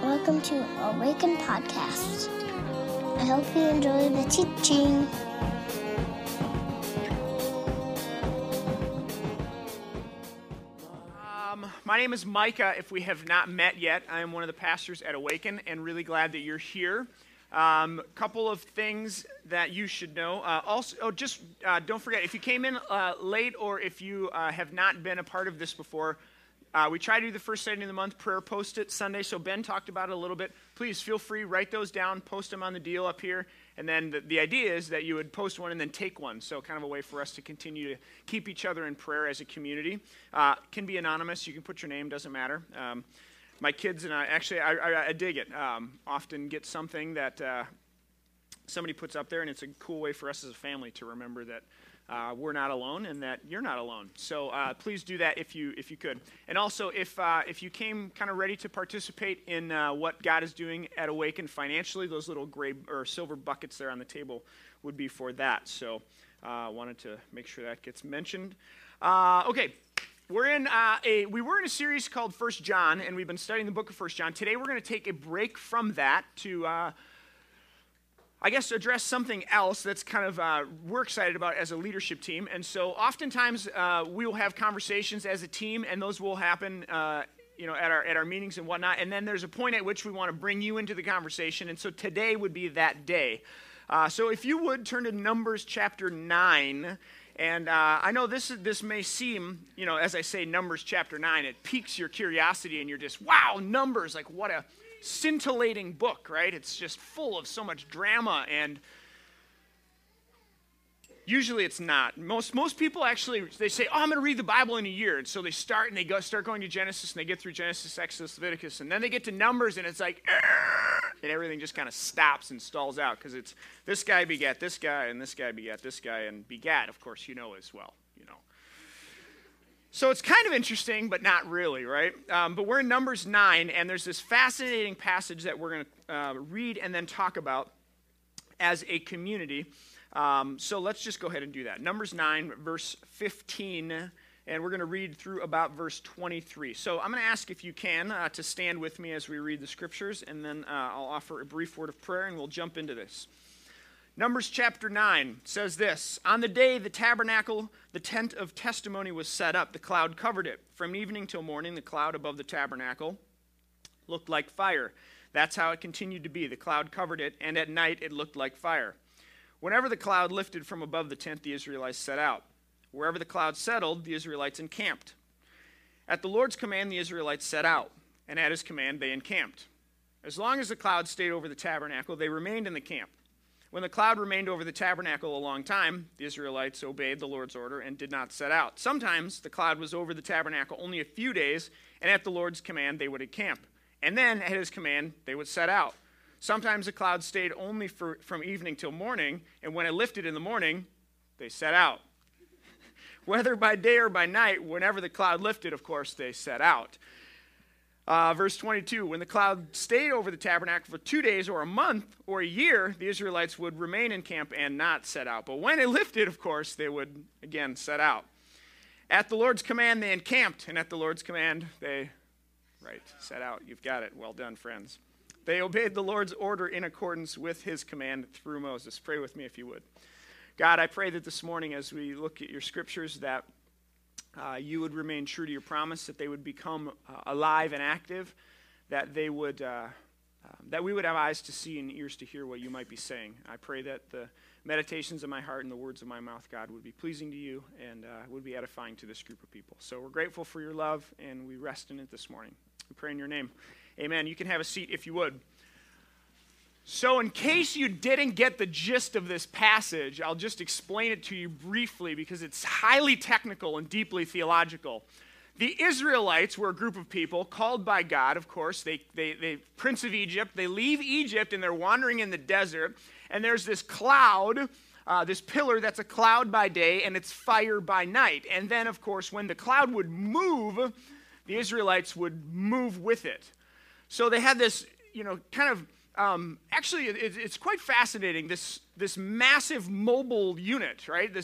Welcome to Awaken Podcast. I hope you enjoy the teaching. My name is Micah, if we have not met yet. I am one of the pastors at Awaken and really glad that you're here. Couple of things that you should know. Also, don't forget, if you came in late or if you have not been a part of this before, we try to do the first Sunday of the month, prayer post-it Sunday. So Ben talked about it a little bit. Please feel free, write those down, post them on the deal up here. And then the idea is that you would post one and then take one. So kind of a way for us to continue to keep each other in prayer as a community. Can be anonymous. You can put your name, doesn't matter. My kids and I, actually, I dig it. Often get something that somebody puts up there, and it's a cool way for us as a family to remember that we're not alone and that you're not alone. So please do that if you could. And also, if you came kind of ready to participate in what God is doing at Awaken financially, those little gray or silver buckets there on the table would be for that. So I wanted to make sure that gets mentioned. Okay. We were in a series called First John, and we've been studying the book of First John. Today, we're going to take a break from that to, I guess, address something else that's kind of we're excited about as a leadership team. And so, oftentimes, we will have conversations as a team, and those will happen, at our meetings and whatnot. And then there's a point at which we want to bring you into the conversation. And so, today would be that day. So, if you would turn to Numbers chapter 9. And I know this may seem, as I say, Numbers chapter 9, it piques your curiosity and you're just, wow, Numbers, like what a scintillating book, right? It's just full of so much drama, and usually it's not. Most people actually, they say, oh, I'm going to read the Bible in a year. And so they start and start going to Genesis, and they get through Genesis, Exodus, Leviticus, and then they get to Numbers, and it's like, and everything just kind of stops and stalls out because it's this guy begat this guy, and this guy begat this guy, and begat, of course, as well, So it's kind of interesting, but not really, right? But we're in Numbers 9, and there's this fascinating passage that we're going to read and then talk about as a community. So let's just go ahead and do that. Numbers 9, verse 15, and we're going to read through about verse 23. So I'm going to ask if you can to stand with me as we read the scriptures, and then I'll offer a brief word of prayer, and we'll jump into this. Numbers chapter 9 says this: On the day the tabernacle, the tent of testimony, was set up, the cloud covered it. From evening till morning, the cloud above the tabernacle looked like fire. That's how it continued to be. The cloud covered it, and at night it looked like fire. Whenever the cloud lifted from above the tent, the Israelites set out. Wherever the cloud settled, the Israelites encamped. At the Lord's command, the Israelites set out, and at his command, they encamped. As long as the cloud stayed over the tabernacle, they remained in the camp. When the cloud remained over the tabernacle a long time, the Israelites obeyed the Lord's order and did not set out. Sometimes the cloud was over the tabernacle only a few days, and at the Lord's command, they would encamp. And then at his command, they would set out. Sometimes the cloud stayed only from evening till morning, and when it lifted in the morning, they set out. Whether by day or by night, whenever the cloud lifted, of course, they set out. Verse 22, when the cloud stayed over the tabernacle for 2 days or a month or a year, the Israelites would remain in camp and not set out. But when it lifted, of course, they would again set out. At the Lord's command, they encamped, and at the Lord's command, they, set out. You've got it. Well done, friends. They obeyed the Lord's order in accordance with his command through Moses. Pray with me if you would. God, I pray that this morning as we look at your scriptures that you would remain true to your promise, that they would become alive and active, that they would, that we would have eyes to see and ears to hear what you might be saying. I pray that the meditations of my heart and the words of my mouth, God, would be pleasing to you and would be edifying to this group of people. So we're grateful for your love, and we rest in it this morning. We pray in your name. Amen. You can have a seat if you would. So in case you didn't get the gist of this passage, I'll just explain it to you briefly because it's highly technical and deeply theological. The Israelites were a group of people called by God, of course. They Prince of Egypt. They leave Egypt and they're wandering in the desert. And there's this cloud, this pillar that's a cloud by day and it's fire by night. And then, of course, when the cloud would move, the Israelites would move with it. So they had this, kind of... actually, it's quite fascinating, this massive mobile unit, right?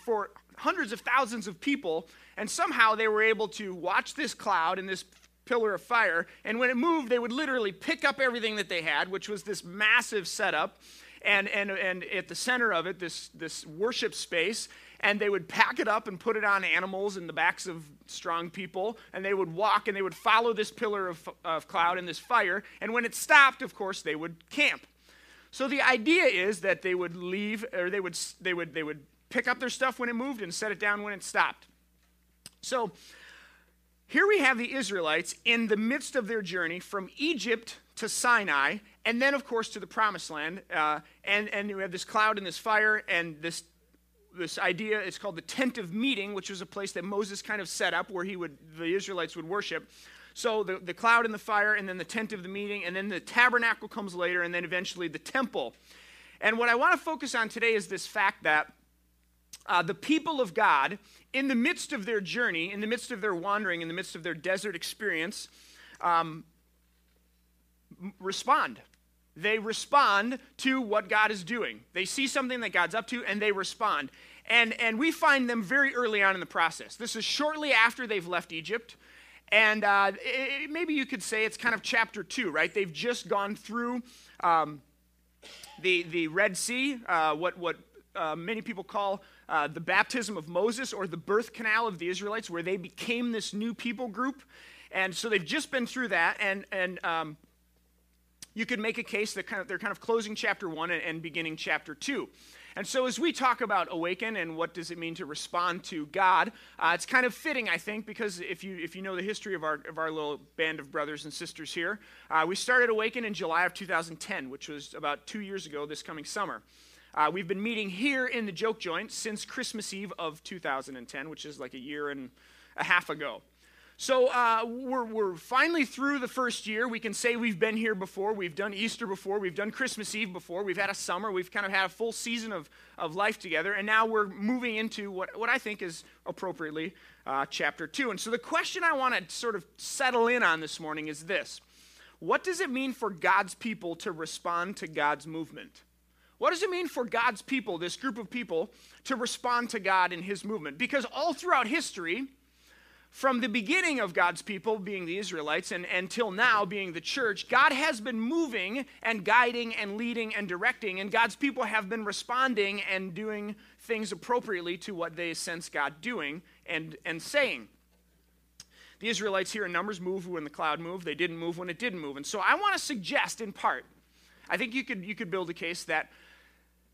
For hundreds of thousands of people, and somehow they were able to watch this cloud and this pillar of fire. And when it moved, they would literally pick up everything that they had, which was this massive setup. And at the center of it, this worship space, and they would pack it up and put it on animals and the backs of strong people, and they would walk and they would follow this pillar of cloud and this fire, and when it stopped, of course, they would camp. So the idea is that they would leave, or they would pick up their stuff when it moved and set it down when it stopped. So here we have the Israelites in the midst of their journey from Egypt to Sinai, and then, of course, to the Promised Land. And we have this cloud and this fire and this idea. It's called the Tent of Meeting, which was a place that Moses kind of set up where the Israelites would worship. So the cloud and the fire, and then the Tent of the Meeting, and then the Tabernacle comes later, and then eventually the Temple. And what I want to focus on today is this fact that the people of God, in the midst of their journey, in the midst of their wandering, in the midst of their desert experience, respond. They respond to what God is doing. They see something that God's up to, and they respond. And we find them very early on in the process. This is shortly after they've left Egypt. And maybe you could say it's kind of chapter 2, right? They've just gone through the Red Sea, what many people call the baptism of Moses, or the birth canal of the Israelites, where they became this new people group. And so they've just been through that, and you could make a case that they're kind of closing chapter 1 and beginning chapter 2. And so as we talk about awaken and what does it mean to respond to God, it's kind of fitting, I think, because if you know the history of our little band of brothers and sisters here, we started Awaken in July of 2010, which was about 2 years ago this coming summer. We've been meeting here in the Joke Joint since Christmas Eve of 2010, which is like a year and a half ago. So we're finally through the first year. We can say we've been here before. We've done Easter before. We've done Christmas Eve before. We've had a summer. We've kind of had a full season of life together. And now we're moving into what I think is appropriately chapter 2. And so the question I want to sort of settle in on this morning is this. What does it mean for God's people to respond to God's movement? What does it mean for God's people, this group of people, to respond to God in his movement? Because all throughout history, from the beginning of God's people, being the Israelites, and until now, being the church, God has been moving and guiding and leading and directing, and God's people have been responding and doing things appropriately to what they sense God doing and saying. The Israelites here in Numbers moved when the cloud moved. They didn't move when it didn't move. And so I want to suggest, in part, I think you could build a case that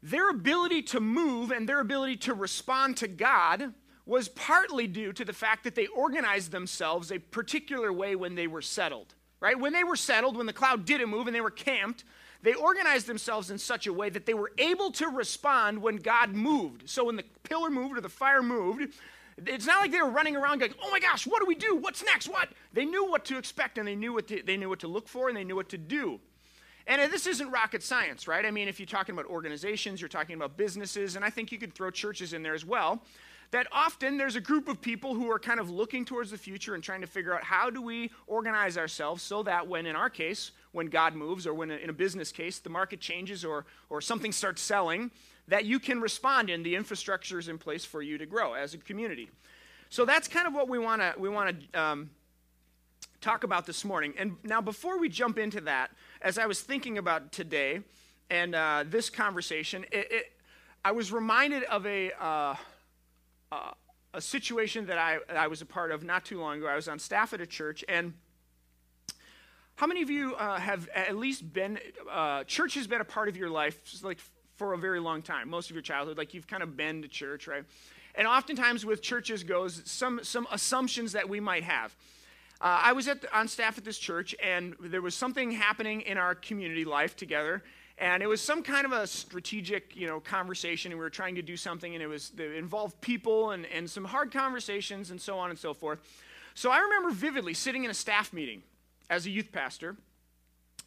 their ability to move and their ability to respond to God was partly due to the fact that they organized themselves a particular way when they were settled, right? When they were settled, when the cloud didn't move and they were camped, they organized themselves in such a way that they were able to respond when God moved. So when the pillar moved or the fire moved, it's not like they were running around going, oh my gosh, what do we do? What's next? What? They knew what to expect, and they knew what to look for, and they knew what to do. And this isn't rocket science, right? I mean, if you're talking about organizations, you're talking about businesses, and I think you could throw churches in there as well, that often there's a group of people who are kind of looking towards the future and trying to figure out how do we organize ourselves so that when, in our case, when God moves, or when in a business case, the market changes or something starts selling, that you can respond and the infrastructure is in place for you to grow as a community. So that's kind of what we want to talk about this morning. And now before we jump into that, as I was thinking about today and this conversation, I was reminded of a situation that I was a part of not too long ago. I was on staff at a church, and how many of you have at least been, church has been a part of your life like for a very long time, most of your childhood, like you've kind of been to church, right? And oftentimes with churches goes some assumptions that we might have. I was on staff at this church, and there was something happening in our community life together. And it was some kind of a strategic, conversation, and we were trying to do something, and it involved people and some hard conversations and so on and so forth. So I remember vividly sitting in a staff meeting as a youth pastor,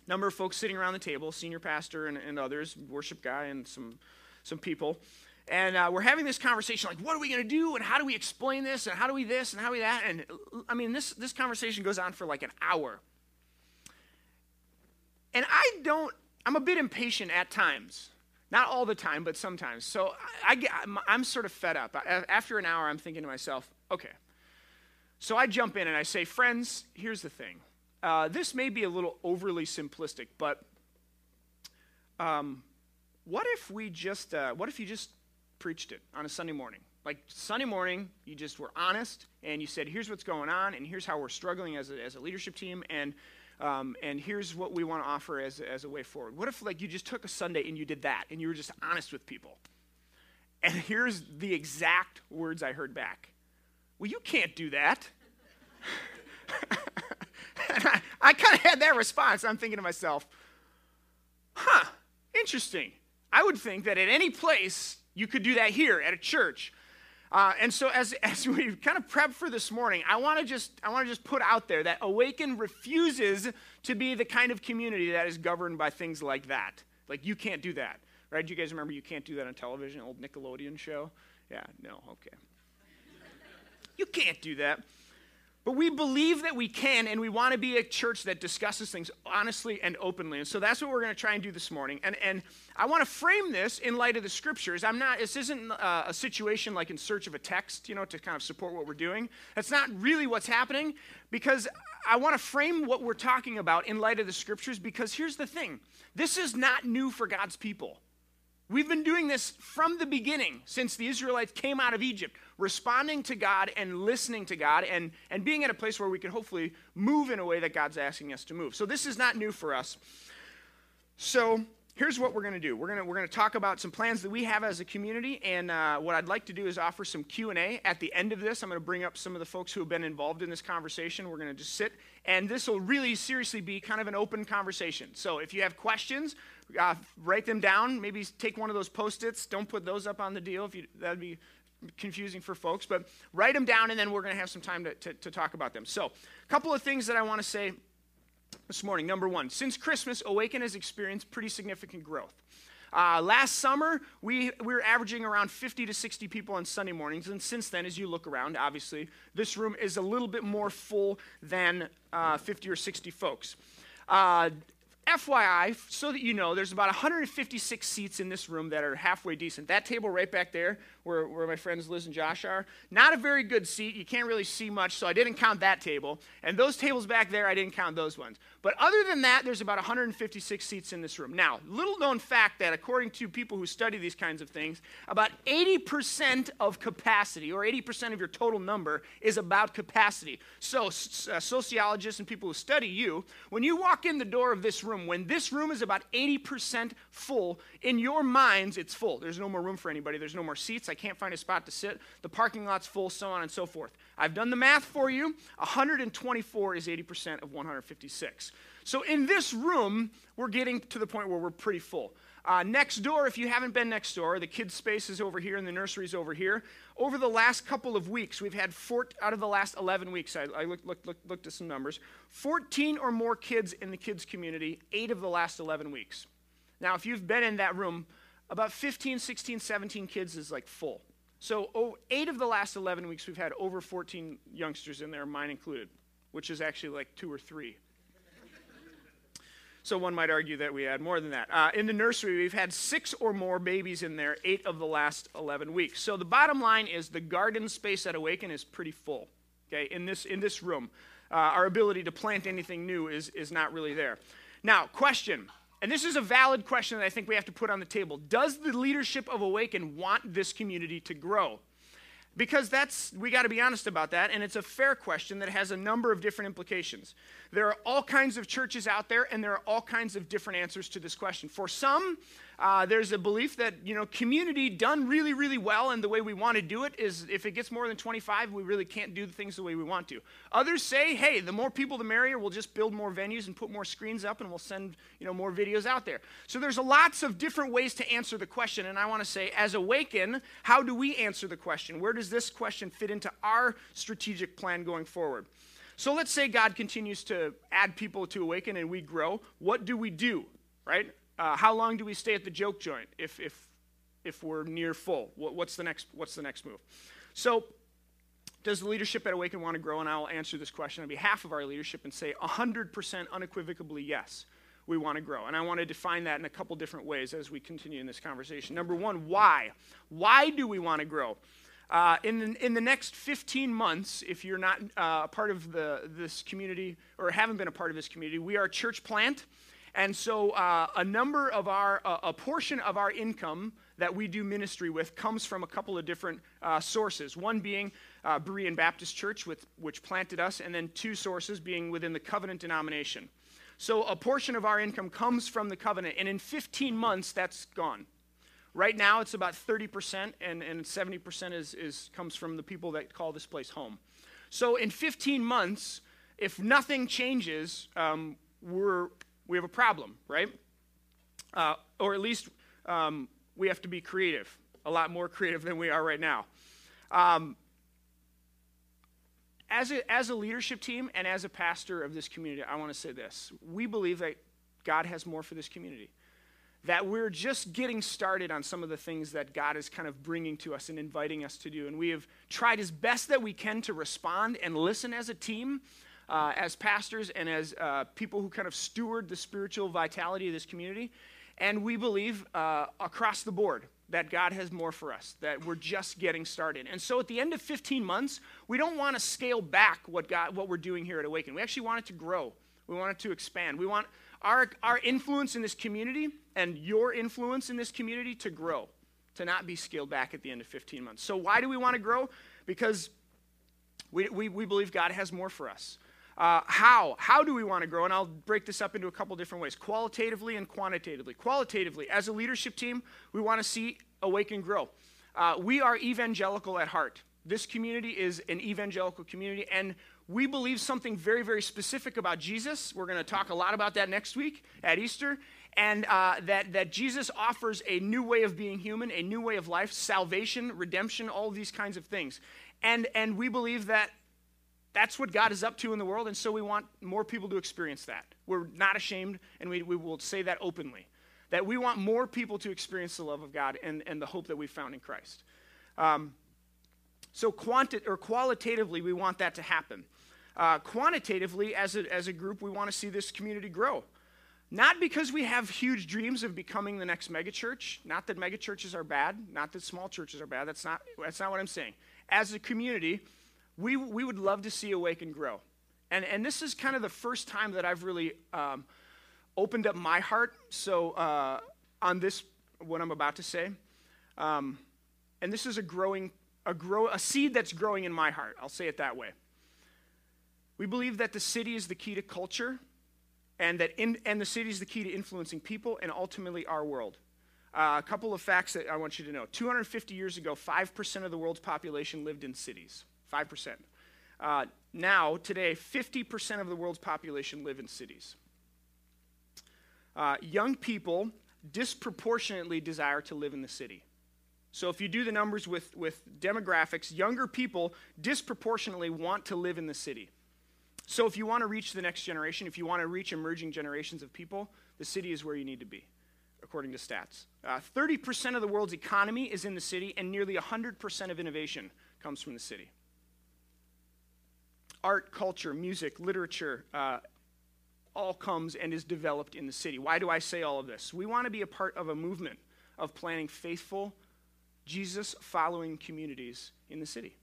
number of folks sitting around the table, senior pastor and others, worship guy and some people. And we're having this conversation like, what are we going to do, and how do we explain this, and how do we this, and how do we that? And I mean, this conversation goes on for like an hour. And I'm a bit impatient at times, not all the time, but sometimes. So I'm sort of fed up. After an hour, I'm thinking to myself, okay, So I jump in and I say, friends, here's the thing. This may be a little overly simplistic, but what if you just preached it on a Sunday morning? Like Sunday morning, you just were honest and you said, here's what's going on and here's how we're struggling as a leadership team and here's what we want to offer as a way forward. What if like you just took a Sunday and you did that and you were just honest with people? And here's the exact words I heard back. Well, you can't do that. And I kind of had that response. I'm thinking to myself, huh, interesting. I would think that at any place you could do that here at a church. And so as we kind of prep for this morning, I want to just put out there that Awaken refuses to be the kind of community that is governed by things like that. Like, you can't do that, right? Do you guys remember You Can't Do That on Television, old Nickelodeon show? Yeah, no, okay. You can't do that. But we believe that we can, and we want to be a church that discusses things honestly and openly. And so that's what we're going to try and do this morning. And I want to frame this in light of the scriptures. This isn't a situation like in search of a text, you know, to kind of support what we're doing. That's not really what's happening, because I want to frame what we're talking about in light of the scriptures, because here's the thing. This is not new for God's people. We've been doing this from the beginning, since the Israelites came out of Egypt, responding to God and listening to God and being at a place where we can hopefully move in a way that God's asking us to move. So this is not new for us. So here's what we're going to do. We're going to talk about some plans that we have as a community, and what I'd like to do is offer some Q&A. At the end of this, I'm going to bring up some of the folks who have been involved in this conversation. We're going to just sit, and this will really seriously be kind of an open conversation. So if you have questions, write them down. Maybe take one of those Post-its. Don't put those up on the deal. That'd be confusing for folks. But write them down, and then we're going to have some time to talk about them. So a couple of things that I want to say this morning. Number one, since Christmas, Awaken has experienced pretty significant growth. Last summer, we were averaging around 50 to 60 people on Sunday mornings. And since then, as you look around, obviously, this room is a little bit more full than 50 or 60 folks. FYI, so that you know, there's about 156 seats in this room that are halfway decent. That table right back there, where my friends Liz and Josh are, not a very good seat. You can't really see much, so I didn't count that table. And those tables back there, I didn't count those ones. But other than that, there's about 156 seats in this room. Now, little known fact that according to people who study these kinds of things, about 80% of capacity, or 80% of your total number, is about capacity. So sociologists and people who study you, when you walk in the door of this room, when this room is about 80% full, in your minds, it's full. There's no more room for anybody. There's no more seats. I can't find a spot to sit. The parking lot's full, so on and so forth. I've done the math for you. 124 is 80% of 156. So in this room, we're getting to the point where we're pretty full. Next door, if you haven't been next door, the kids' space is over here and the nursery's over here. Over the last couple of weeks, we've had out of the last 11 weeks, I looked at some numbers, 14 or more kids in the kids' community, 8 of the last 11 weeks. Now, if you've been in that room, about 15, 16, 17 kids is like full. So 8 of the last 11 weeks, we've had over 14 youngsters in there, mine included, which is actually like 2 or 3. So one might argue that we had more than that. In the nursery, we've had 6 or more babies in there, 8 of the last 11 weeks. So the bottom line is the garden space at Awaken is pretty full, okay, in this room. Our ability to plant anything new is not really there. Now, question, and this is a valid question that I think we have to put on the table. Does the leadership of Awaken want this community to grow? Because we got to be honest about that, and it's a fair question that has a number of different implications. There are all kinds of churches out there, and there are all kinds of different answers to this question. For some, there's a belief that, you know, community done really, really well and the way we want to do it is if it gets more than 25, we really can't do the things the way we want to. Others say, hey, the more people the merrier, we'll just build more venues and put more screens up and we'll send, you know, more videos out there. So there's lots of different ways to answer the question, and I want to say, as Awaken, how do we answer the question? Where does this question fit into our strategic plan going forward? So let's say God continues to add people to Awaken and we grow. What do we do, right? How long do we stay at the joke joint if we're near full? What's the next move? So does the leadership at Awaken want to grow? And I'll answer this question on behalf of our leadership and say 100% unequivocally yes, we want to grow. And I want to define that in a couple different ways as we continue in this conversation. Number one, why? Why do we want to grow? In the next 15 months, if you're not a part of this community or haven't been a part of this community, we are a church plant. And so a portion of our income that we do ministry with comes from a couple of different sources. One being Berean Baptist Church, which planted us, and then two sources being within the Covenant denomination. So a portion of our income comes from the Covenant, and in 15 months, that's gone. Right now, it's about 30%, and 70% comes from the people that call this place home. So in 15 months, if nothing changes, we have a problem, right? Or at least we have to be creative, a lot more creative than we are right now. As a leadership team and as a pastor of this community, I want to say this. We believe that God has more for this community, that we're just getting started on some of the things that God is kind of bringing to us and inviting us to do. And we have tried as best that we can to respond and listen as a team, as pastors and as people who kind of steward the spiritual vitality of this community. And we believe across the board that God has more for us, that we're just getting started. And so at the end of 15 months, we don't want to scale back what we're doing here at Awaken. We actually want it to grow. We want it to expand. We want our influence in this community and your influence in this community to grow, to not be scaled back at the end of 15 months. So why do we want to grow? Because we believe God has more for us. How do we want to grow? And I'll break this up into a couple different ways, qualitatively and quantitatively. Qualitatively, as a leadership team, we want to see Awaken grow. We are evangelical at heart. This community is an evangelical community, and we believe something very, very specific about Jesus. We're going to talk a lot about that next week at Easter, and that Jesus offers a new way of being human, a new way of life, salvation, redemption, all these kinds of things. And we believe that that's what God is up to in the world, and so we want more people to experience that. We're not ashamed, and we will say that openly, that we want more people to experience the love of God and the hope that we found in Christ. So qualitatively, we want that to happen. Quantitatively, as a group, we want to see this community grow. Not because we have huge dreams of becoming the next megachurch. Not that megachurches are bad. Not that small churches are bad. That's not what I'm saying. As a community, we would love to see Awaken grow. And this is kind of the first time that I've really opened up my heart. So on this, what I'm about to say, and this is a seed that's growing in my heart. I'll say it that way. We believe that the city is the key to culture, and that the city is the key to influencing people and ultimately our world. A couple of facts that I want you to know. 250 years ago, 5% of the world's population lived in cities. 5%. Now, today, 50% of the world's population live in cities. Young people disproportionately desire to live in the city. So if you do the numbers with demographics, younger people disproportionately want to live in the city. So if you want to reach the next generation, if you want to reach emerging generations of people, the city is where you need to be, according to stats. 30% of the world's economy is in the city, and nearly 100% of innovation comes from the city. Art, culture, music, literature, all comes and is developed in the city. Why do I say all of this? We want to be a part of a movement of planning faithful, Jesus-following communities in the city.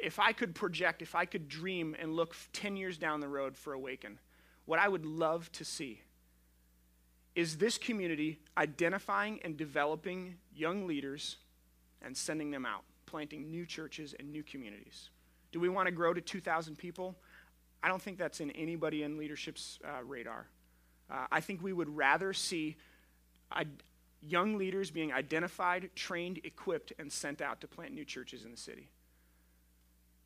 If I could project, if I could dream and look 10 years down the road for Awaken, what I would love to see is this community identifying and developing young leaders and sending them out, planting new churches and new communities. Do we want to grow to 2,000 people? I don't think that's in anybody in leadership's radar. I think we would rather see young leaders being identified, trained, equipped, and sent out to plant new churches in the city.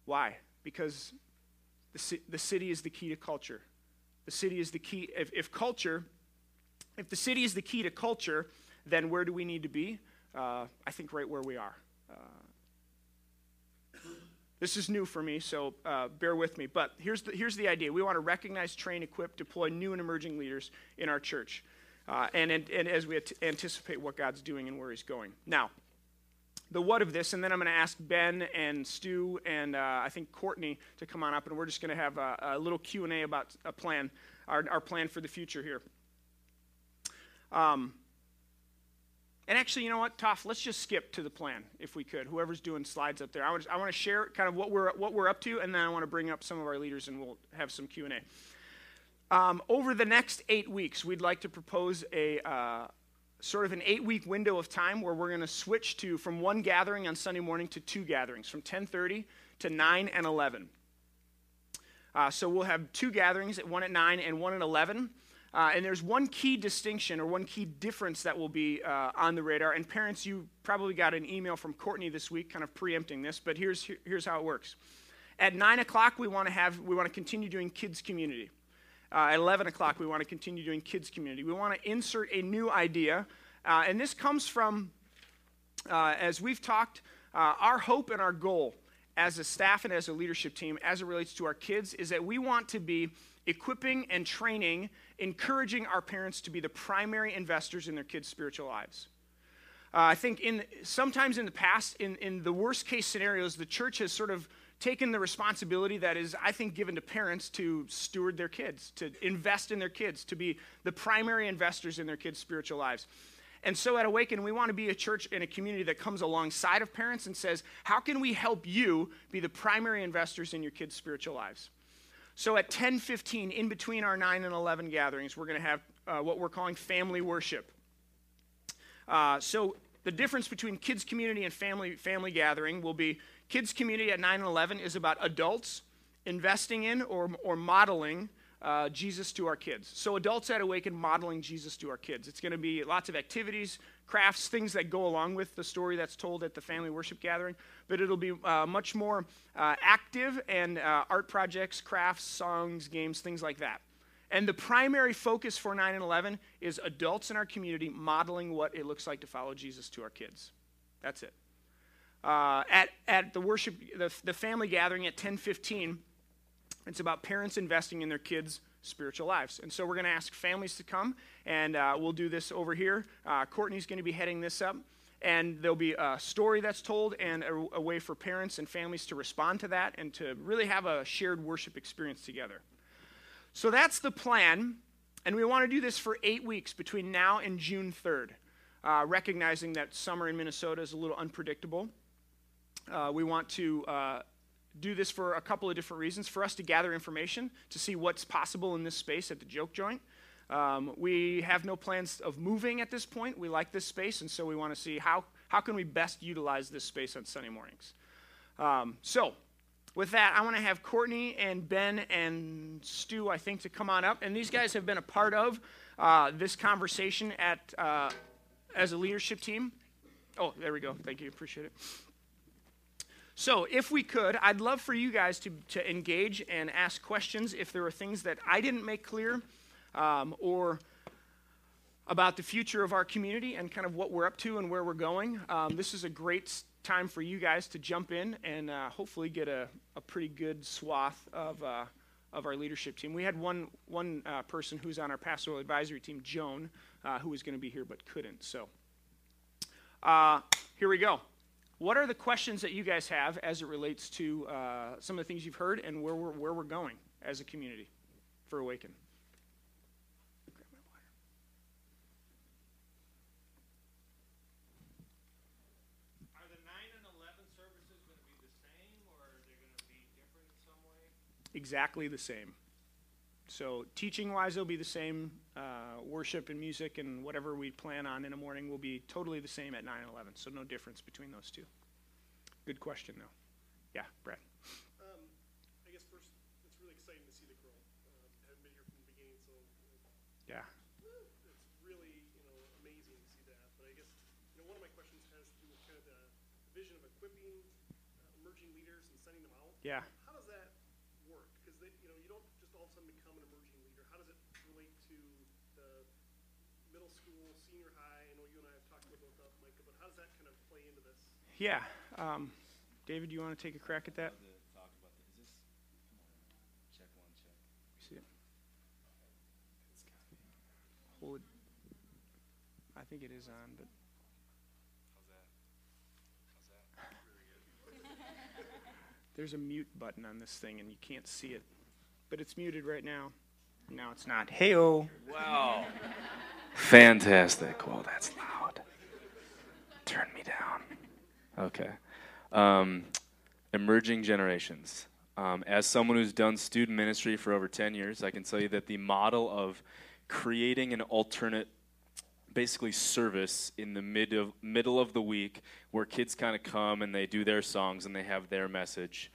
Why? Because the city is the key to culture. The city is the key. If the city is the key to culture, then where do we need to be? I think right where we are. This is new for me, so bear with me. But here's the idea. We want to recognize, train, equip, deploy new and emerging leaders in our church. And as we anticipate what God's doing and where he's going. Now, the what of this, and then I'm going to ask Ben and Stu and I think Courtney to come on up, and we're just going to have a little Q&A about a plan, our plan for the future here. And actually, you know what, Toph, let's just skip to the plan if we could. Whoever's doing slides up there, I want to share kind of what we're up to, and then I want to bring up some of our leaders, and we'll have some Q&A. Over the next 8 weeks, we'd like to propose a sort of an 8-week window of time where we're going to switch to from one gathering on Sunday morning to two gatherings, from 10:30 to 9 and 11. So we'll have two gatherings, one at 9 and one at 11. And there's one key distinction or one key difference that will be on the radar. And parents, you probably got an email from Courtney this week kind of preempting this, but here's how it works. At 9 o'clock, we want to continue doing kids' community. At 11 o'clock, we want to continue doing kids' community. We want to insert a new idea. And this comes from, as we've talked, our hope and our goal as a staff and as a leadership team as it relates to our kids is that we want to be equipping and training, encouraging our parents to be the primary investors in their kids' spiritual lives. I think sometimes in the past, in the worst-case scenarios, the church has sort of taken the responsibility that is, I think, given to parents to steward their kids, to invest in their kids, to be the primary investors in their kids' spiritual lives. And so at Awaken, we want to be a church and a community that comes alongside of parents and says, how can we help you be the primary investors in your kids' spiritual lives? So at 10:15, in between our 9 and 11 gatherings, we're going to have what we're calling family worship. So the difference between kids' community and family gathering will be kids' community at 9 and 11 is about adults investing in or modeling Jesus to our kids. So adults at Awaken modeling Jesus to our kids. It's going to be lots of activities, crafts, things that go along with the story that's told at the family worship gathering, but it'll be much more active and art projects, crafts, songs, games, things like that. And the primary focus for 9 and 11 is adults in our community modeling what it looks like to follow Jesus to our kids. That's it. At the worship, the family gathering at 10:15, it's about parents investing in their kids' spiritual lives. And so we're going to ask families to come, and we'll do this over here. Courtney's going to be heading this up, and there'll be a story that's told and a way for parents and families to respond to that and to really have a shared worship experience together. So that's the plan, and we want to do this for 8 weeks between now and June 3rd, recognizing that summer in Minnesota is a little unpredictable. We want to do this for a couple of different reasons. For us to gather information, to see what's possible in this space at the Joke Joint. We have no plans of moving at this point. We like this space, and so we want to see how can we best utilize this space on Sunday mornings. So with that, I want to have Courtney and Ben and Stu, I think, to come on up. And these guys have been a part of this conversation as a leadership team. Oh, there we go. Thank you. Appreciate it. So if we could, I'd love for you guys to engage and ask questions if there are things that I didn't make clear or about the future of our community and kind of what we're up to and where we're going. This is a great time for you guys to jump in and hopefully get a pretty good swath of our leadership team. We had one person who's on our pastoral advisory team, Joan, who was going to be here but couldn't. So here we go. What are the questions that you guys have as it relates to some of the things you've heard and where we're going as a community for Awaken? Grab my water. Are the 9 and 11 services going to be the same, or are they going to be different in some way? Exactly the same. So teaching-wise, they'll be the same. Worship and music and whatever we plan on in the morning will be totally the same at 9 and 11, so no difference between those two. Good question, though. Yeah, Brad. I guess first, it's really exciting to see the girl. I haven't been here from the beginning, so yeah. It's really amazing to see that. But I guess one of my questions has to do with kind of the vision of equipping emerging leaders and sending them out. Yeah. Yeah. David, do you want to take a crack at that? See it? Hold it. I think it is on, but. There's a mute button on this thing, and you can't see it. But it's muted right now. No, it's not. Hey-oh. Wow. Fantastic. Well, that's loud. Okay. Emerging generations. As someone who's done student ministry for over 10 years, I can tell you that the model of creating an alternate, basically, service in the middle of the week where kids kind of come and they do their songs and they have their message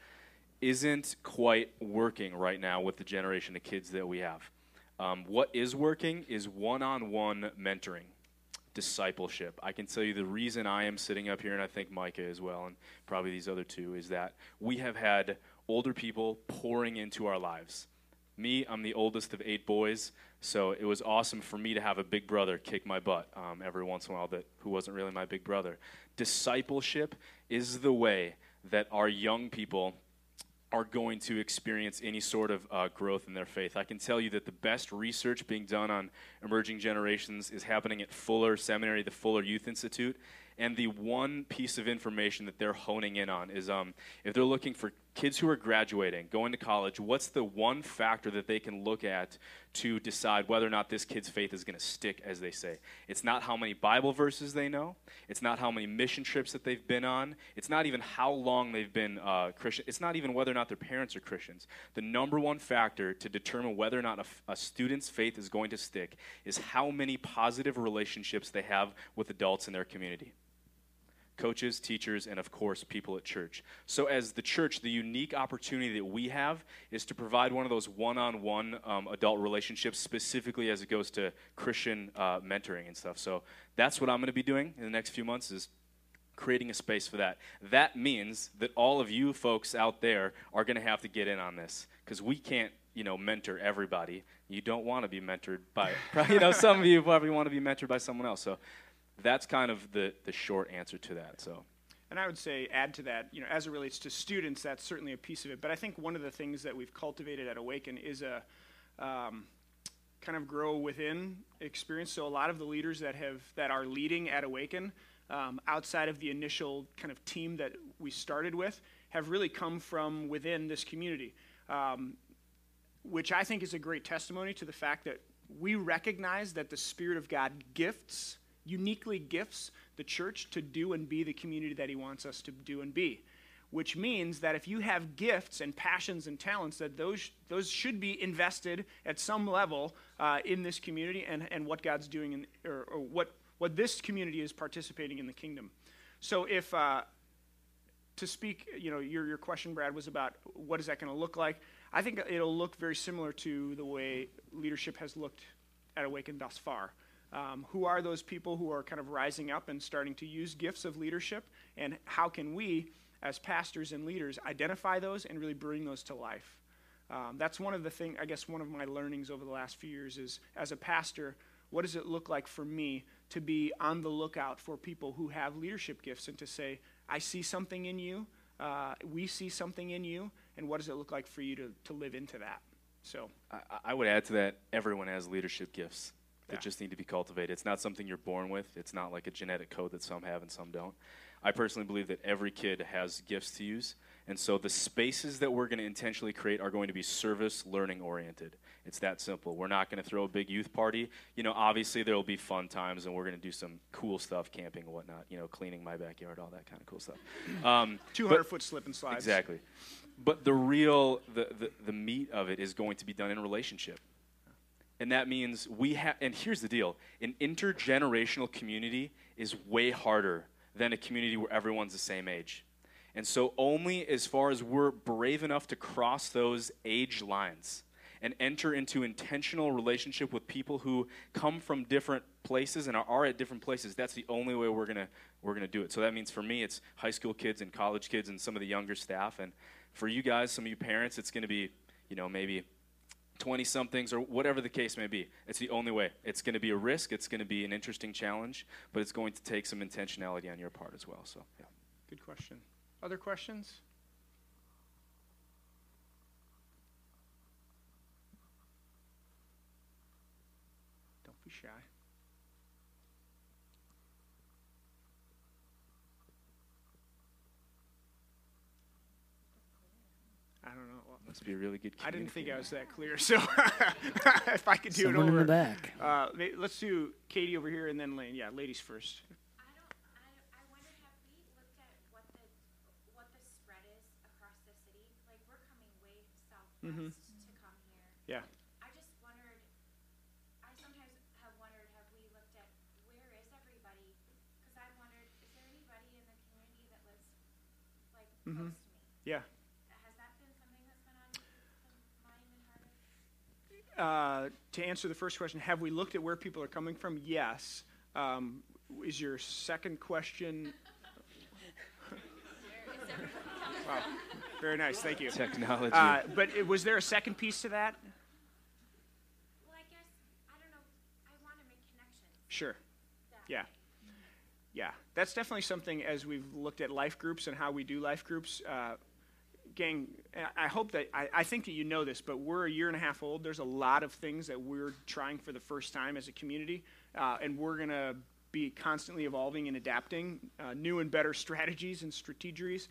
isn't quite working right now with the generation of kids that we have. What is working is one-on-one mentoring, discipleship. I can tell you the reason I am sitting up here, and I think Micah as well, and probably these other two, is that we have had older people pouring into our lives. Me, I'm the oldest of 8 boys, so it was awesome for me to have a big brother kick my butt every once in a while who wasn't really my big brother. Discipleship is the way that our young people are going to experience any sort of growth in their faith. I can tell you that the best research being done on emerging generations is happening at Fuller Seminary, the Fuller Youth Institute, and the one piece of information that they're honing in on is if they're looking for kids who are graduating, going to college, what's the one factor that they can look at to decide whether or not this kid's faith is going to stick, as they say. It's not how many Bible verses they know. It's not how many mission trips that they've been on. It's not even how long they've been Christian. It's not even whether or not their parents are Christians. The number one factor to determine whether or not a student's faith is going to stick is how many positive relationships they have with adults in their community. Coaches, teachers, and of course, people at church. So as the church, the unique opportunity that we have is to provide one of those one-on-one adult relationships, specifically as it goes to Christian mentoring and stuff. So that's what I'm going to be doing in the next few months is creating a space for that. That means that all of you folks out there are going to have to get in on this because we can't, mentor everybody. You don't want to be mentored by, some of you probably want to be mentored by someone else. So that's kind of the short answer to that. So, and I would say add to that, as it relates to students, that's certainly a piece of it. But I think one of the things that we've cultivated at Awaken is a kind of grow within experience. So a lot of the leaders that are leading at Awaken, outside of the initial kind of team that we started with, have really come from within this community, which I think is a great testimony to the fact that we recognize that the Spirit of God uniquely gifts the church to do and be the community that he wants us to do and be, which means that if you have gifts and passions and talents, that those should be invested at some level in this community and what God's doing or what this community is participating in the kingdom. So if to speak, your question, Brad, was about what is that going to look like? I think it'll look very similar to the way leadership has looked at Awaken thus far. Who are those people who are kind of rising up and starting to use gifts of leadership, and how can we, as pastors and leaders, identify those and really bring those to life? That's one of the things, I guess one of my learnings over the last few years is, as a pastor, what does it look like for me to be on the lookout for people who have leadership gifts and to say, I see something in you, we see something in you, and what does it look like for you to live into that? So I would add to that, everyone has leadership gifts. That just need to be cultivated. It's not something you're born with. It's not like a genetic code that some have and some don't. I personally believe that every kid has gifts to use, and so the spaces that we're going to intentionally create are going to be service learning oriented. It's that simple. We're not going to throw a big youth party. Obviously there will be fun times, and we're going to do some cool stuff, camping and whatnot, cleaning my backyard, all that kind of cool stuff. 200-foot slip and slides. Exactly. But the real, the meat of it is going to be done in relationship. And that means and here's the deal, an intergenerational community is way harder than a community where everyone's the same age. And so only as far as we're brave enough to cross those age lines and enter into intentional relationship with people who come from different places and are at different places, that's the only way we're gonna do it. So that means for me, it's high school kids and college kids and some of the younger staff. And for you guys, some of you parents, it's gonna be, maybe 20-somethings or whatever the case may be. It's the only way. It's going to be a risk. It's going to be an interesting challenge, but it's going to take some intentionality on your part as well. So, yeah. Good question. Other questions? Don't be shy. I don't know. Must be a really good. I didn't think I was that clear. So if I could do someone it over in the back. Let's do Katie over here and then Lane. Yeah, ladies first. I want to have we looked at what mm-hmm. to come here. Yeah. I sometimes have wondered, have we looked at where is everybody? Because I've wondered, is there anybody in the community that lives like mm-hmm. close to me? Yeah. Has that been something that's been on your mind and heart? To answer the first question, have we looked at where people are coming from? Yes. Is your second question? Wow. Very nice. Thank you. Technology. But was there a second piece to that? Well, I guess, I don't know. I want to make connections. Sure. Yeah. Yeah. That's definitely something as we've looked at life groups and how we do life groups. Gang, I hope that, I think that you know this, but we're a year and a half old. There's a lot of things that we're trying for the first time as a community, and we're going to be constantly evolving and adapting new and better strategies and strategies.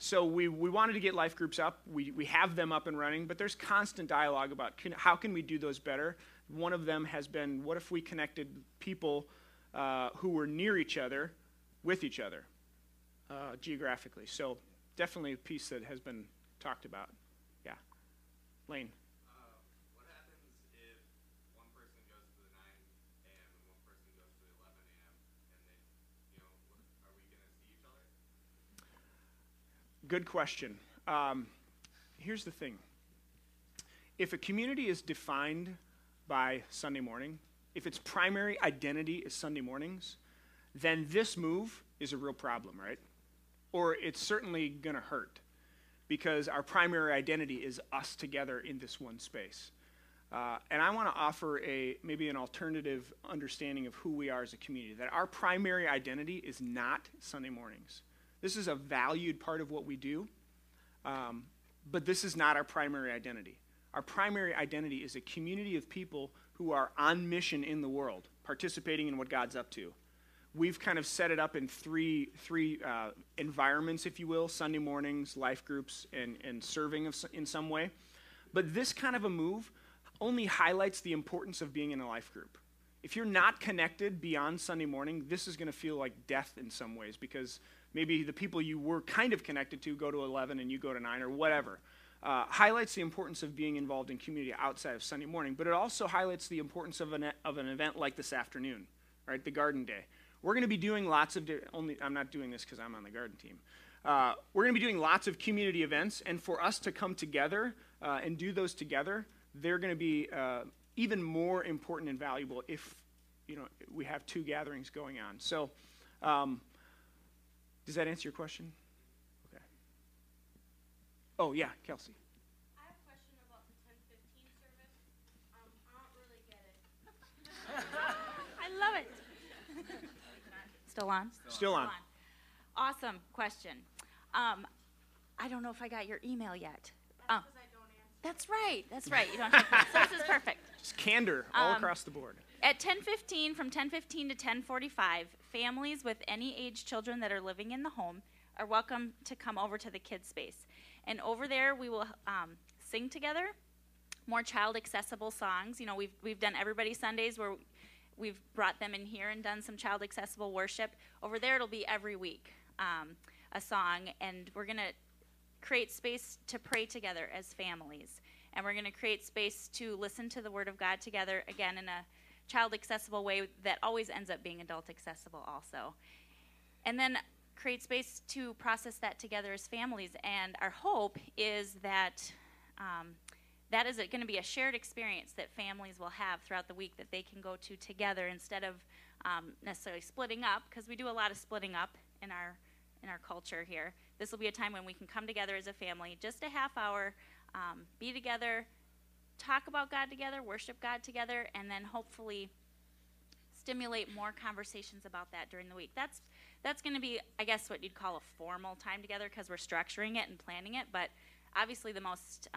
So we wanted to get life groups up. We have them up and running, but there's constant dialogue about how can we do those better. One of them has been, what if we connected people who were near each other with each other geographically? So definitely a piece that has been talked about. Yeah. Lane. What happens if one person goes to the 9 a.m. and one person goes to the 11 a.m. and they, are we going to see each other? Good question. Here's the thing. If a community is defined by Sunday morning, if its primary identity is Sunday mornings, then this move is a real problem, right? Or it's certainly going to hurt because our primary identity is us together in this one space. And I want to offer maybe an alternative understanding of who we are as a community, that our primary identity is not Sunday mornings. This is a valued part of what we do, but this is not our primary identity. Our primary identity is a community of people who are on mission in the world, participating in what God's up to. We've kind of set it up in three environments, if you will: Sunday mornings, life groups, and serving in some way. But this kind of a move only highlights the importance of being in a life group. If you're not connected beyond Sunday morning, this is going to feel like death in some ways, because maybe the people you were kind of connected to go to 11 and you go to 9 or whatever. Highlights the importance of being involved in community outside of Sunday morning, but it also highlights the importance of an event like this afternoon, right? The Garden Day. We're going to be doing lots of, I'm not doing this because I'm on the garden team. We're going to be doing lots of community events, and for us to come together and do those together, they're going to be even more important and valuable if, we have two gatherings going on. So does that answer your question? Okay. Oh, yeah, Kelsey. I have a question about the 10:15 service. I don't really get it. I love it. Still on? Still on. Awesome question. I don't know if I got your email yet. That's because I don't answer. That's right. You don't have to. So this is perfect. Just candor all across the board. At 10:15, from 10:15 to 10:45, families with any age children that are living in the home are welcome to come over to the kids' space. And over there, we will sing together more child-accessible songs. We've done Everybody Sundays where we've brought them in here and done some child-accessible worship. Over there, it'll be every week a song, and we're going to create space to pray together as families, and we're going to create space to listen to the Word of God together, again, in a child-accessible way that always ends up being adult-accessible also. And then create space to process that together as families, and our hope is that that is going to be a shared experience that families will have throughout the week that they can go to together instead of necessarily splitting up, because we do a lot of splitting up in our culture here. This will be a time when we can come together as a family, just a half hour, be together, talk about God together, worship God together, and then hopefully stimulate more conversations about that during the week. That's going to be, I guess, what you'd call a formal time together, because we're structuring it and planning it, but obviously the most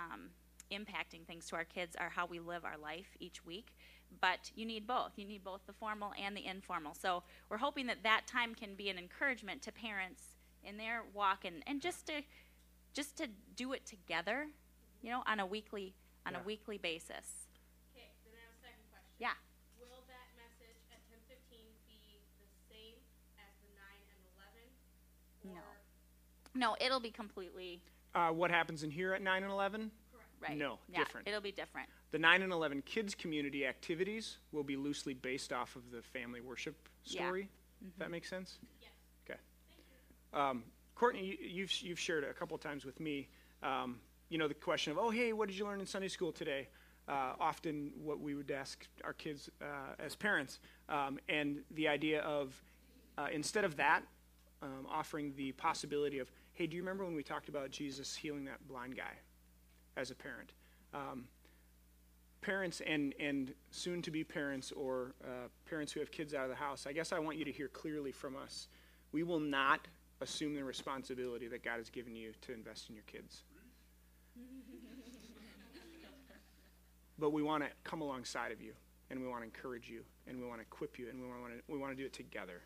impacting things to our kids are how we live our life each week, but you need both. You need both the formal and the informal. So we're hoping that time can be an encouragement to parents in their walk and just to do it together, on a weekly basis. Okay, then I have a second question. Yeah. Will that message at 10:15 be the same as the 9 and 11? No, it'll be completely. What happens in here at 9 and 11? right? No, yeah, different. It'll be different. The 9 and 11 kids community activities will be loosely based off of the family worship story. Yeah. Mm-hmm. If that makes sense? Yes. Okay. Thank you. Courtney, you've shared a couple times with me, you know, the question of, oh, hey, what did you learn in Sunday school today? Often what we would ask our kids as parents, and the idea of, instead of that, offering the possibility of, hey, do you remember when we talked about Jesus healing that blind guy as a parent? Parents and soon-to-be parents or parents who have kids out of the house, I guess I want you to hear clearly from us, we will not assume the responsibility that God has given you to invest in your kids. But we want to come alongside of you, and we want to encourage you, and we want to equip you, and we want to do it together.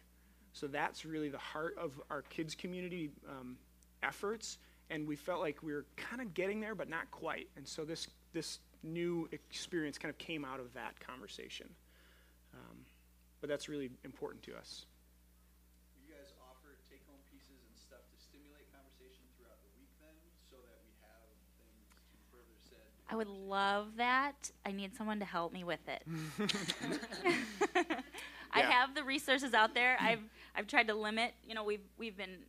So that's really the heart of our kids' community efforts, and we felt like we were kind of getting there, but not quite. And so this new experience kind of came out of that conversation. But that's really important to us. Do you guys offer take-home pieces and stuff to stimulate conversation throughout the week then, so that we have things to further said? I would love that. I need someone to help me with it. Yeah. I have the resources out there. I've tried to limit, you know, we've been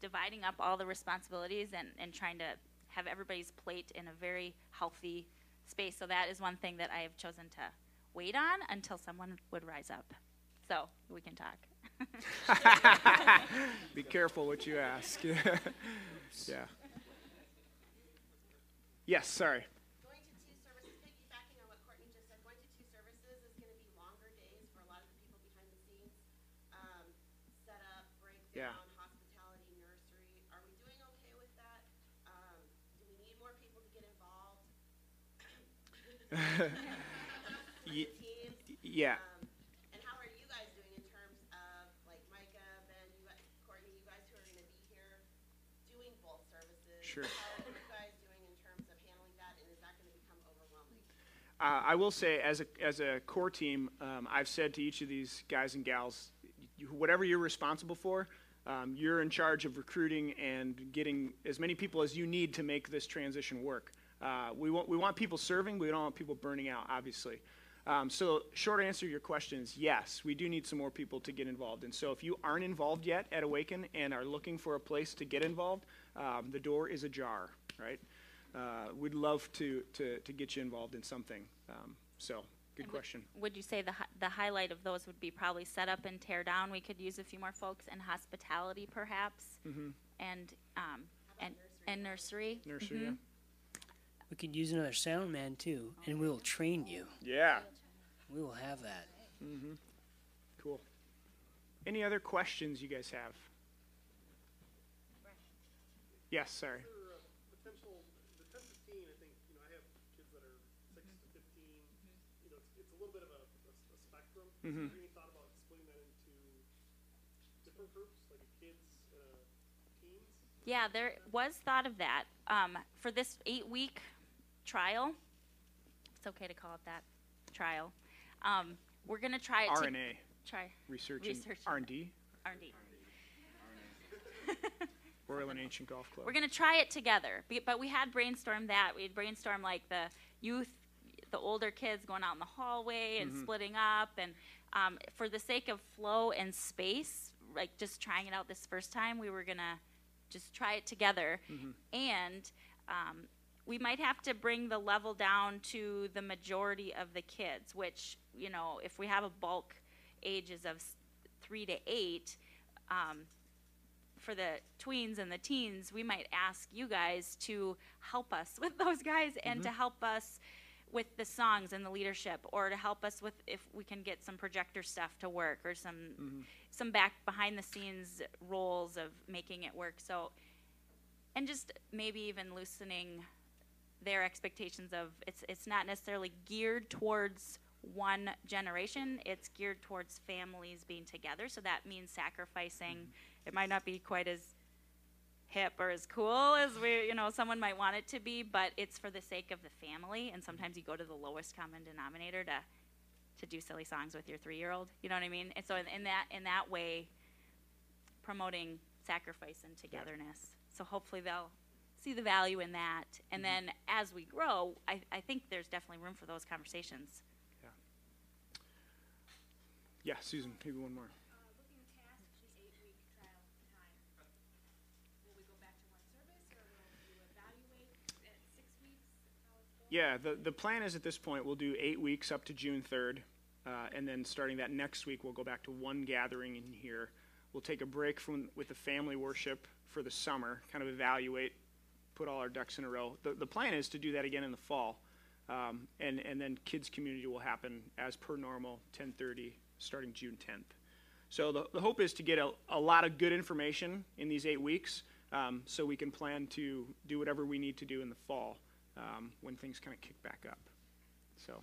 dividing up all the responsibilities and trying to have everybody's plate in a very healthy space. So that is one thing that I have chosen to wait on until someone would rise up. So we can talk. Be careful what you ask. Yeah. Yes, sorry. Yeah. Hospitality, nursery. Are we doing okay with that? Do we need more people to get involved? Yeah. And how are you guys doing in terms of, like, Micah, Ben, you guys, Courtney, you guys who are going to be here doing both services? Sure. How are you guys doing in terms of handling that, and is that going to become overwhelming? I will say, as a core team, I've said to each of these guys and gals, whatever you're responsible for, you're in charge of recruiting and getting as many people as you need to make this transition work. We want people serving, but we don't want people burning out, obviously. So short answer to your question is yes, we do need some more people to get involved. And so if you aren't involved yet at Awaken and are looking for a place to get involved, the door is ajar, right? We'd love to get you involved in something. So good question. Would you say the highlight of those would be probably set up and tear down? We could use a few more folks, and hospitality perhaps, mm-hmm. and nursery. Nursery, mm-hmm. Yeah. We could use another sound man too, and we will train you. Yeah. We will have that. Mm-hmm. Cool. Any other questions you guys have? Yes, sorry. Mm-hmm. Have you thought about splitting that into different groups, like kids, teens? Yeah, there was thought of that. For this 8-week trial, it's okay to call it that, trial. We're going to try it. RNA. Research. R&D. R&D. Royal and Ancient Golf Club. We're going to try it together, but we had brainstormed that. We had brainstormed like the youth, the older kids going out in the hallway and mm-hmm. splitting up, and for the sake of flow and space, like just trying it out this first time, we were gonna just try it together, mm-hmm. and we might have to bring the level down to the majority of the kids, which, you know, if we have a bulk ages of 3 to 8, for the tweens and the teens, we might ask you guys to help us with those guys, mm-hmm. and to help us with the songs and the leadership, or to help us with if we can get some projector stuff to work, or some back behind the scenes roles of making it work. So, and just maybe even loosening their expectations of it's not necessarily geared towards one generation, it's geared towards families being together. So that means sacrificing. Mm-hmm. It might not be quite as hip or as cool as we, you know, someone might want it to be, but it's for the sake of the family, and sometimes you go to the lowest common denominator to do silly songs with your 3-year-old, you know what I mean? And so in that way, promoting sacrifice and togetherness. Yeah. So hopefully they'll see the value in that. And then as we grow, I think there's definitely room for those conversations. Yeah. Yeah, Susan, maybe one more. Yeah, the plan is at this point we'll do 8 weeks up to June 3rd, and then starting that next week we'll go back to one gathering in here. We'll take a break with the family worship for the summer, kind of evaluate, put all our ducks in a row. The plan is to do that again in the fall, and then kids' community will happen as per normal, 10:30, starting June 10th. So the hope is to get a lot of good information in these 8 weeks, so we can plan to do whatever we need to do in the fall. When things kind of kick back up. So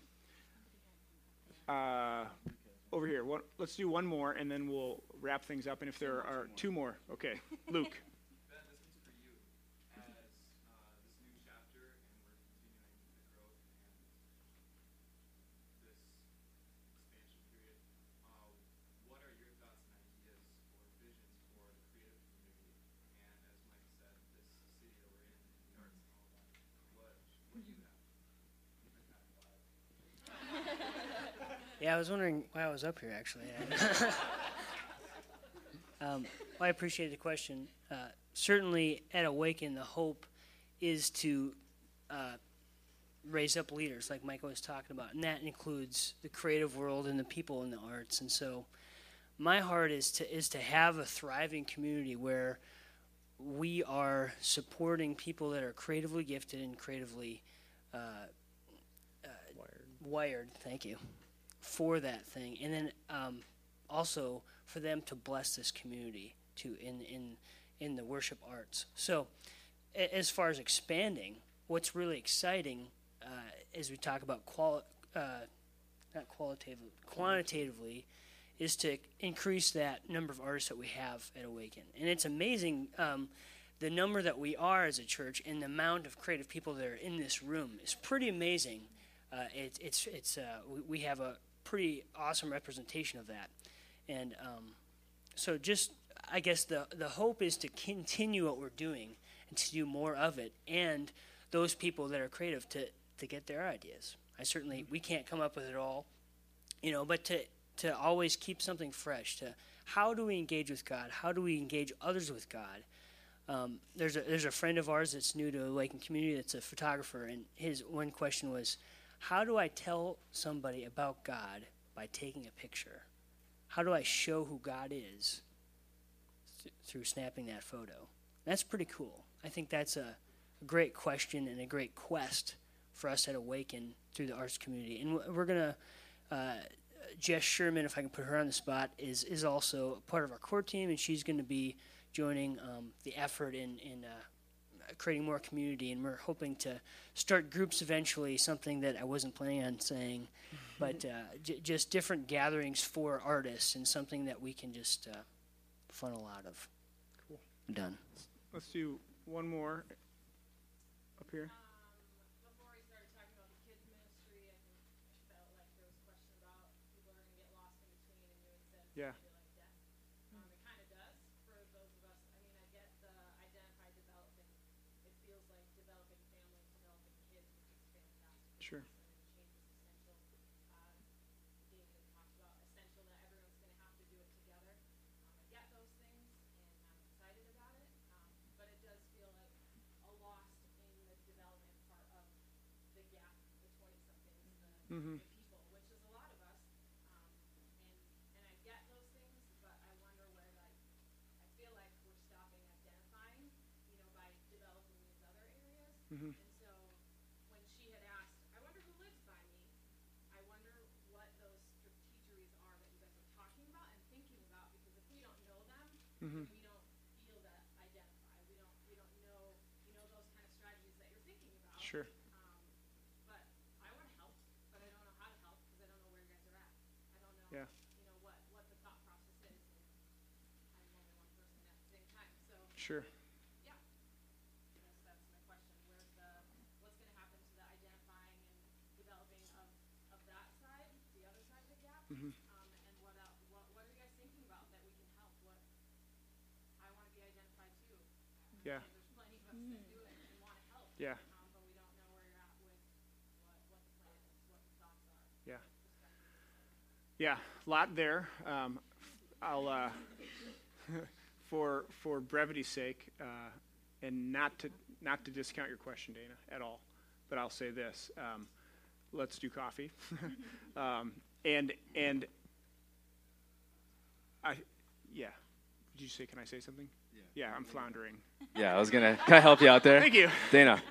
over here, let's do one more, and then we'll wrap things up. And if there are two more, okay, Luke. Ben, this one's for you. As this new chapter, and we're continuing the growth and this expansion period, what are your thoughts and ideas or visions for the creative community? And as Mike said, this city that we're in, the arts and all that. Yeah, I was wondering why I was up here, actually. Well, I appreciate the question. Certainly at Awaken, the hope is to raise up leaders like Micah was talking about, and that includes the creative world and the people in the arts. And so my heart is to have a thriving community where we are supporting people that are creatively gifted and creatively wired, thank you, for that thing. And then also for them to bless this community too in the worship arts. So as far as expanding, what's really exciting as we talk about quantitatively is to increase that number of artists that we have at Awaken. And it's amazing the number that we are as a church, and the amount of creative people that are in this room is pretty amazing. We have a pretty awesome representation of that. And so just, I guess the hope is to continue what we're doing and to do more of it, and those people that are creative to get their ideas. We can't come up with it all, but to always keep something fresh. To how do we engage with God? How do we engage others with God? There's a friend of ours that's new to Awaken Community that's a photographer, and his one question was, how do I tell somebody about God by taking a picture? How do I show who God is through snapping that photo? That's pretty cool. I think that's a great question and a great quest for us at Awaken through the arts community. And we're going to... Jess Sherman, if I can put her on the spot, is also part of our core team, and she's going to be joining the effort in creating more community. And we're hoping to start groups eventually, something that I wasn't planning on saying, but just different gatherings for artists, and something that we can just funnel out of. Cool. I'm done. Let's do one more up here. Yeah. It kind of does for those of us. I mean, I get the identified development. It feels like developing families, developing kids, which is fantastic. Sure. David talked about essential that everyone's going to have to do it together. I get those things, and I'm excited about it. But it does feel like a loss in the development part of the gap, the 20-somethings, the Mm-hmm. And so when she had asked, I wonder who lives by me, I wonder what those strategies are that you guys are talking about and thinking about, because if we don't know them, we don't feel that identified. We don't know, those kind of strategies that you're thinking about. Sure. But I want to help, but I don't know how to help because I don't know where you guys are at. I don't know, what the thought process is. And I'm only one person at the same time. So sure. And what are you guys thinking about that we can help? I want to be identified too. Yeah. There's plenty of us that do it. And Yeah. But we don't know where you're at with what the plan is, what the thoughts are. Yeah. Yeah, a lot there. I'll for brevity's sake, and not to discount your question, Dana, at all, but I'll say this: let's do coffee, and I, yeah. Did you say? Can I say something? Yeah, I'm floundering. Yeah, I was gonna. Can I help you out there? Thank you, Dana.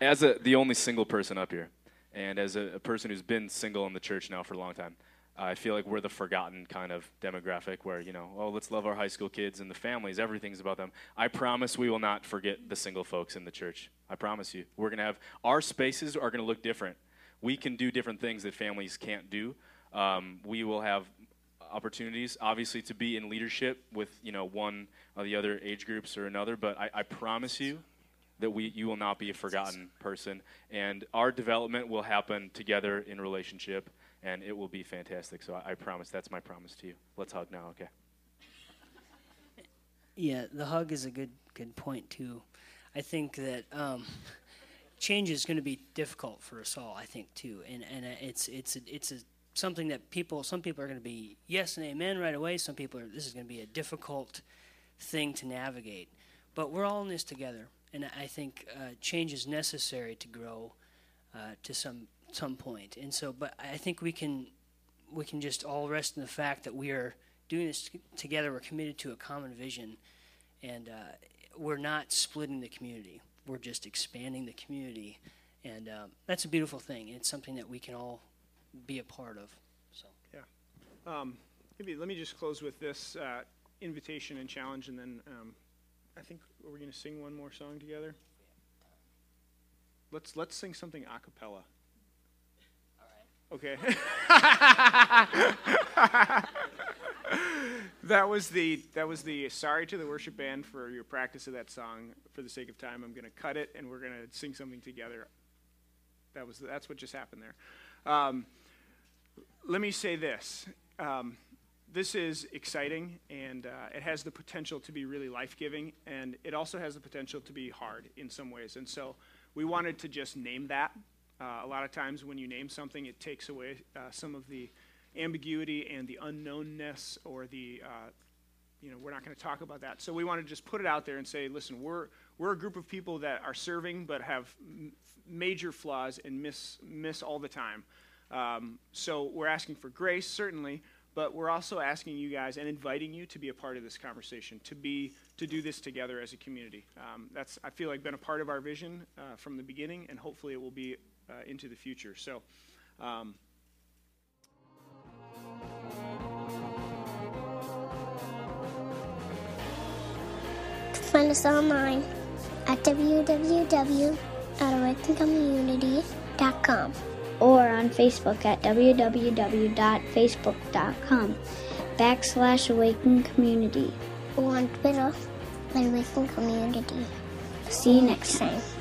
As the only single person up here, and as a person who's been single in the church now for a long time, I feel like we're the forgotten kind of demographic where, you know, oh, let's love our high school kids and the families. Everything's about them. I promise we will not forget the single folks in the church. I promise you. We're going to have – our spaces are going to look different. We can do different things that families can't do. We will have opportunities, obviously, to be in leadership with, you know, one of the other age groups or another. But I promise you that you will not be a forgotten person. And our development will happen together in relationship. And it will be fantastic. So I promise. That's my promise to you. Let's hug now, okay? Yeah, the hug is a good point, too. I think that change is going to be difficult for us all, I think, too. And it's something that some people are going to be yes and amen right away. Some people this is going to be a difficult thing to navigate. But we're all in this together. And I think change is necessary to grow to some point, and so, but I think we can just all rest in the fact that we are doing this together. We're committed to a common vision, and we're not splitting the community. We're just expanding the community, and that's a beautiful thing. It's something that we can all be a part of. So yeah, maybe let me just close with this invitation and challenge, and then I think we're going to sing one more song together. Let's sing something a cappella. Okay. That was the sorry to the worship band for your practice of that song. For the sake of time, I'm going to cut it, and we're going to sing something together. That's what just happened there. Let me say this. This is exciting, and it has the potential to be really life-giving, and it also has the potential to be hard in some ways. And so we wanted to just name that. A lot of times when you name something, it takes away some of the ambiguity and the unknownness or the, we're not going to talk about that. So we want to just put it out there and say, listen, we're a group of people that are serving but have major flaws and miss all the time. So we're asking for grace, certainly, but we're also asking you guys and inviting you to be a part of this conversation, to do this together as a community. That's, I feel like, been a part of our vision from the beginning, and hopefully it will be into the future. So, find us online at www.awakencommunity.com or on Facebook at www.facebook.com/awakencommunity or on Twitter at awakencommunity. See you next time.